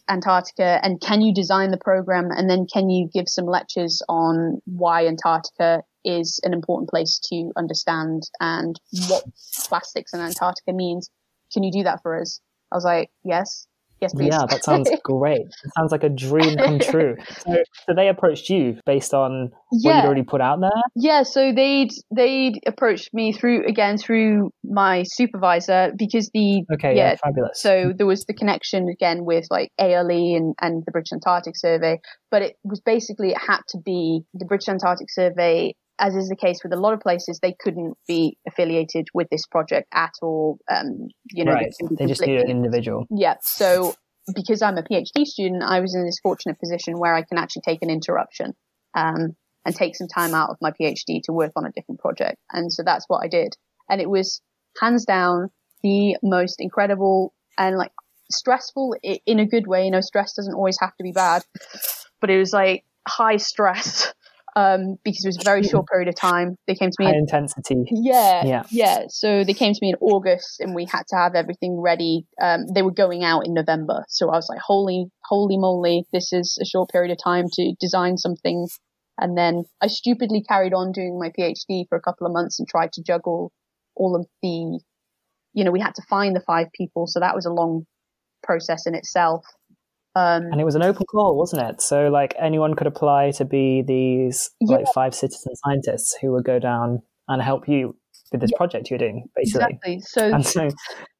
Antarctica? And can you design the program? And then can you give some lectures on why Antarctica is an important place to understand and what plastics in Antarctica means? Can you do that for us? I was like, yes. Yes, please. Yeah, that sounds great. It sounds like a dream come true. So they approached you based on what you'd already put out there? Yeah, so they'd approached me through my supervisor because fabulous. So there was the connection again with like ALE and the British Antarctic Survey, but it was basically, it had to be the British Antarctic Survey. As is the case with a lot of places, they couldn't be affiliated with this project at all. Right. They just need an individual. Yeah. So because I'm a PhD student, I was in this fortunate position where I can actually take an interruption and take some time out of my PhD to work on a different project. And so that's what I did. And it was hands down the most incredible and like stressful in a good way. Stress doesn't always have to be bad, but it was like high stress. Because it was a very short period of time. They came to me high intensity. Yeah. So they came to me in August, and we had to have everything ready. They were going out in November, so I was like, "Holy moly! This is a short period of time to design something." And then I stupidly carried on doing my PhD for a couple of months and tried to juggle all of the, we had to find the 5 people, so that was a long process in itself. And it was an open call, wasn't it? So like anyone could apply to be these 5 citizen scientists who would go down and help you with this project you're doing, basically. Exactly. So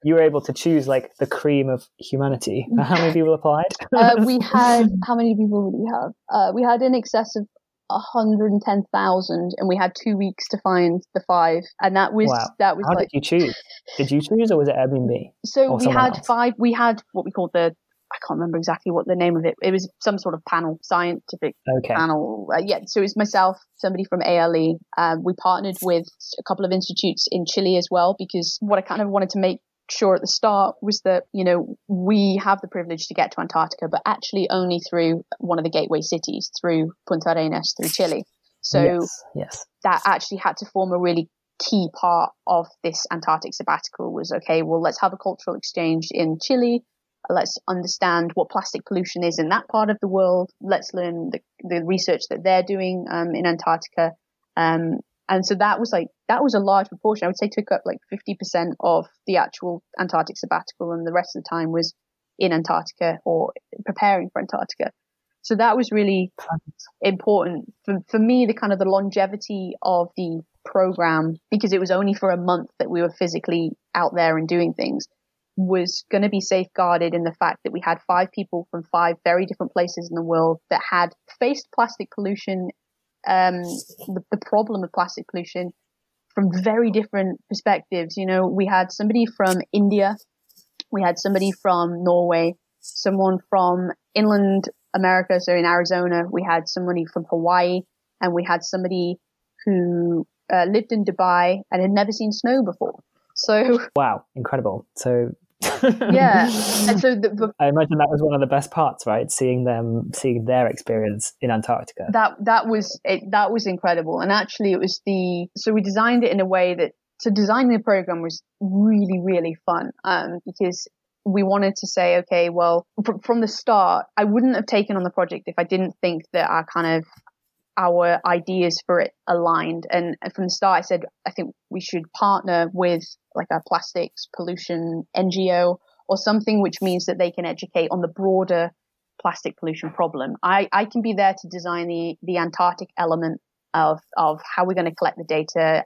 you were able to choose like the cream of humanity. How many people applied? How many people did we have? We had in excess of 110,000, and we had 2 weeks to find the five, and that was How did you choose? Did you choose, or was it Airbnb? So we had five. We had what we called the, I can't remember exactly what the name of it. It was some sort of panel, scientific panel. So it was myself, somebody from ALE. We partnered with a couple of institutes in Chile as well, because what I kind of wanted to make sure at the start was that, you know, we have the privilege to get to Antarctica, but actually only through one of the gateway cities, through Punta Arenas, through Chile. So that actually had to form a really key part of this Antarctic sabbatical was, okay, well, let's have a cultural exchange in Chile. Let's understand what plastic pollution is in that part of the world. Let's learn the research that they're doing in Antarctica. And so that was a large proportion. I would say took up like 50% of the actual Antarctic sabbatical, and the rest of the time was in Antarctica or preparing for Antarctica. So that was really important for me, the kind of the longevity of the program, because it was only for a month that we were physically out there and doing things, was going to be safeguarded in the fact that we had five people from five very different places in the world that had faced plastic pollution, the problem of plastic pollution, from very different perspectives. You know, we had somebody from India, we had somebody from Norway, someone from inland America, so in Arizona, we had somebody from Hawaii, and we had somebody who lived in Dubai and had never seen snow before. So wow, incredible. So yeah, and so I imagine that was one of the best parts, right? Seeing their experience in Antarctica. That was incredible, and actually, it was we designed it in a way that designing the program was really, really fun, because we wanted to say, okay, well, from the start, I wouldn't have taken on the project if I didn't think that our ideas for it aligned. And from the start, I said, I think we should partner with like a plastics pollution NGO or something, which means that they can educate on the broader plastic pollution problem. I can be there to design the Antarctic element of how we're going to collect the data,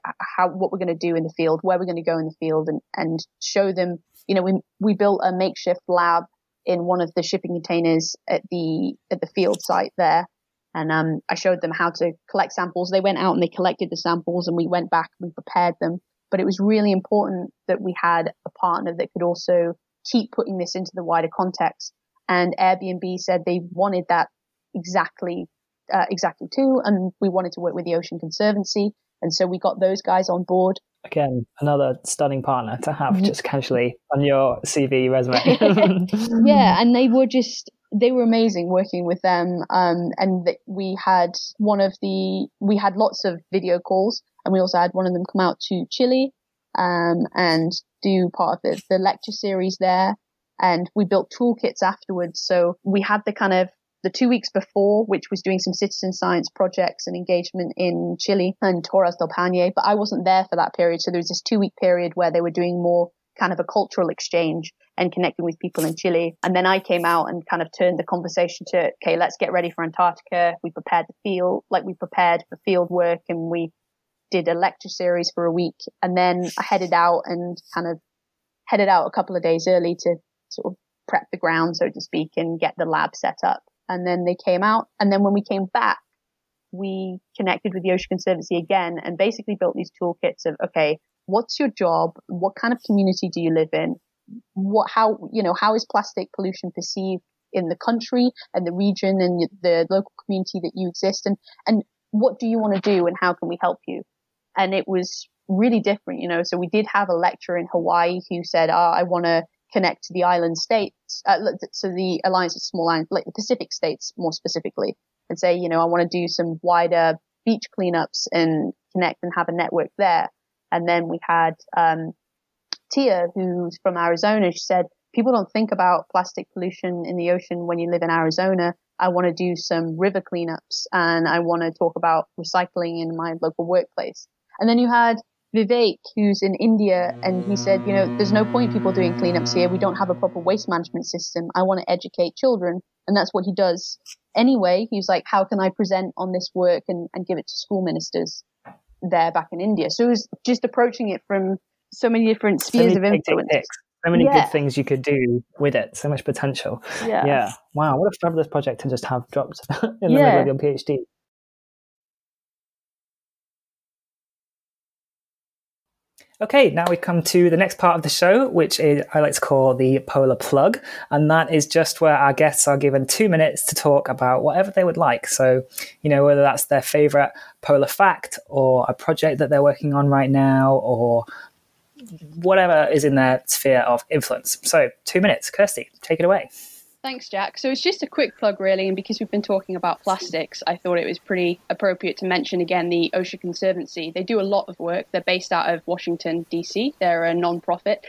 what we're going to do in the field, where we're going to go in the field, and show them. You know, we built a makeshift lab in one of the shipping containers at the field site there. And I showed them how to collect samples. They went out and they collected the samples, and we went back and we prepared them. But it was really important that we had a partner that could also keep putting this into the wider context. And Airbnb said they wanted that exactly too. And we wanted to work with the Ocean Conservancy. And so we got those guys on board. Again, another stunning partner to have just casually on your CV resume. Yeah, and they were amazing working with them, and we had lots of video calls, and we also had one of them come out to Chile and do part of the lecture series there, and we built toolkits afterwards. So we had the kind of the 2 weeks before, which was doing some citizen science projects and engagement in Chile and Torres del Paine, but I wasn't there for that period. So there was this 2 week period where they were doing more kind of a cultural exchange and connecting with people in Chile. And then I came out and kind of turned the conversation to, okay, let's get ready for Antarctica. We prepared we prepared for field work, and we did a lecture series for a week. And then I headed out a couple of days early to sort of prep the ground, so to speak, and get the lab set up. And then they came out. And then when we came back, we connected with the Ocean Conservancy again and basically built these toolkits of, okay, what's your job? What kind of community do you live in? How is plastic pollution perceived in the country and the region and the local community that you exist in? And what do you want to do, and how can we help you? And it was really different, you know. So we did have a lecturer in Hawaii who said, I want to connect to the island states. So the Alliance of Small Islands, like the Pacific states more specifically, and say, you know, I want to do some wider beach cleanups and connect and have a network there. And then we had Tia, who's from Arizona. She said, people don't think about plastic pollution in the ocean when you live in Arizona. I want to do some river cleanups, and I want to talk about recycling in my local workplace. And then you had Vivek, who's in India, and he said, you know, there's no point people doing cleanups here. We don't have a proper waste management system. I want to educate children. And that's what he does anyway. He's like, how can I present on this work and give it to school ministers? there back in India. So it was just approaching it from so many different spheres of influence. So many good things you could do with it. So much potential. Yeah. Wow. What a fabulous project to just have dropped in the middle of your PhD. Okay, now we come to the next part of the show, which is, I like to call the polar plug. And that is just where our guests are given 2 minutes to talk about whatever they would like. So, you know, whether that's their favorite polar fact or a project that they're working on right now or whatever is in their sphere of influence. So 2 minutes. Kirsty, take it away. Thanks, Jack. So it's just a quick plug, really. And because we've been talking about plastics, I thought it was pretty appropriate to mention again the Ocean Conservancy. They do a lot of work. They're based out of Washington, D.C. They're a non-profit.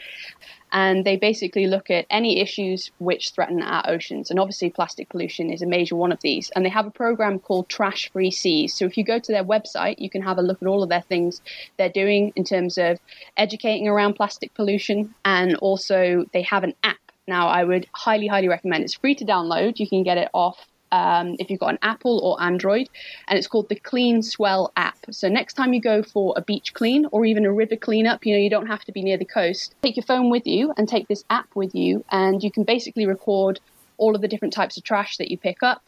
And they basically look at any issues which threaten our oceans. And obviously, plastic pollution is a major one of these. And they have a program called Trash Free Seas. So if you go to their website, you can have a look at all of their things they're doing in terms of educating around plastic pollution. And also, they have an app. Now, I would highly, highly recommend. It's free to download. You can get it off if you've got an Apple or Android. And it's called the Clean Swell app. So next time you go for a beach clean or even a river cleanup, you know, you don't have to be near the coast. Take your phone with you and take this app with you. And you can basically record all of the different types of trash that you pick up.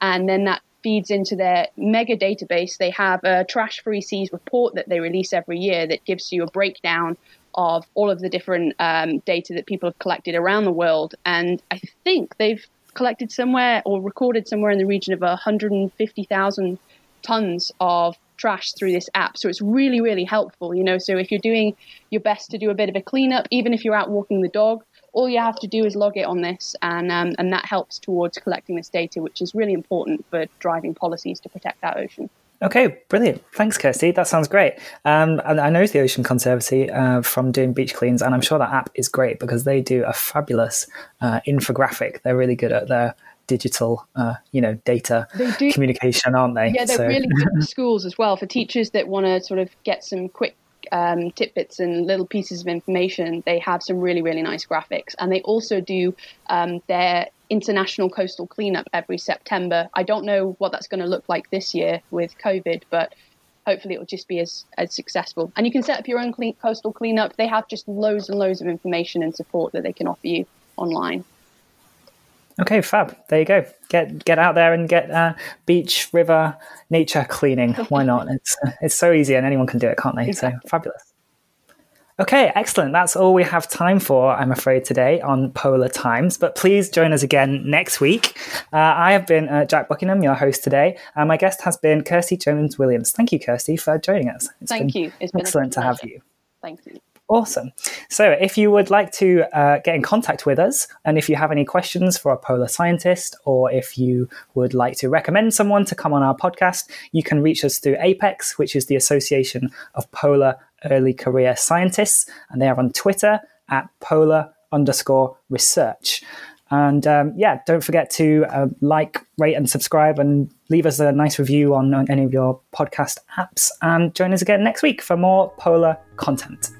And then that feeds into their mega database. They have a Trash Free Seas report that they release every year that gives you a breakdown of all of the different data that people have collected around the world. And I think they've collected somewhere or recorded somewhere in the region of 150,000 tons of trash through this app. So it's really, really helpful, you know. So if you're doing your best to do a bit of a cleanup, even if you're out walking the dog, all you have to do is log it on this. And that helps towards collecting this data, which is really important for driving policies to protect our ocean. Okay, brilliant. Thanks, Kirsty. That sounds great. And I know the Ocean Conservancy from doing beach cleans, and I'm sure that app is great because they do a fabulous infographic. They're really good at their digital, data communication, aren't they? Yeah, they're really good for schools as well. For teachers that want to sort of get some quick tidbits and little pieces of information, they have some really, really nice graphics. And they also do their international coastal cleanup every September. I don't know what that's going to look like this year with COVID, but hopefully it'll just be as successful. And you can set up your own coastal cleanup. They have just loads and loads of information and support that they can offer you online. Okay, fab. There you go. Get out there and get beach, river, nature cleaning. Why not? It's so easy and anyone can do it, can't they? Exactly. So fabulous. Okay, excellent. That's all we have time for, I'm afraid, today on Polar Times. But please join us again next week. I have been Jack Buckingham, your host today. And my guest has been Kirsty Jones-Williams. Thank you, Kirsty, for joining us. Thank you. It's been excellent to have you. Thank you. Awesome. So if you would like to get in contact with us, and if you have any questions for a polar scientist, or if you would like to recommend someone to come on our podcast, you can reach us through APEX, which is the Association of Polar Early Career Scientists, and they are on Twitter at polar_research. And don't forget to like, rate and subscribe and leave us a nice review on any of your podcast apps, and join us again next week for more polar content.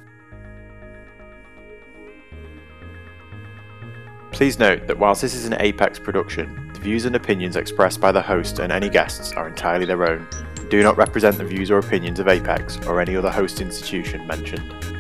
Please note that whilst this is an APEX production, the views and opinions expressed by the host and any guests are entirely their own. Do not represent the views or opinions of APEX or any other host institution mentioned.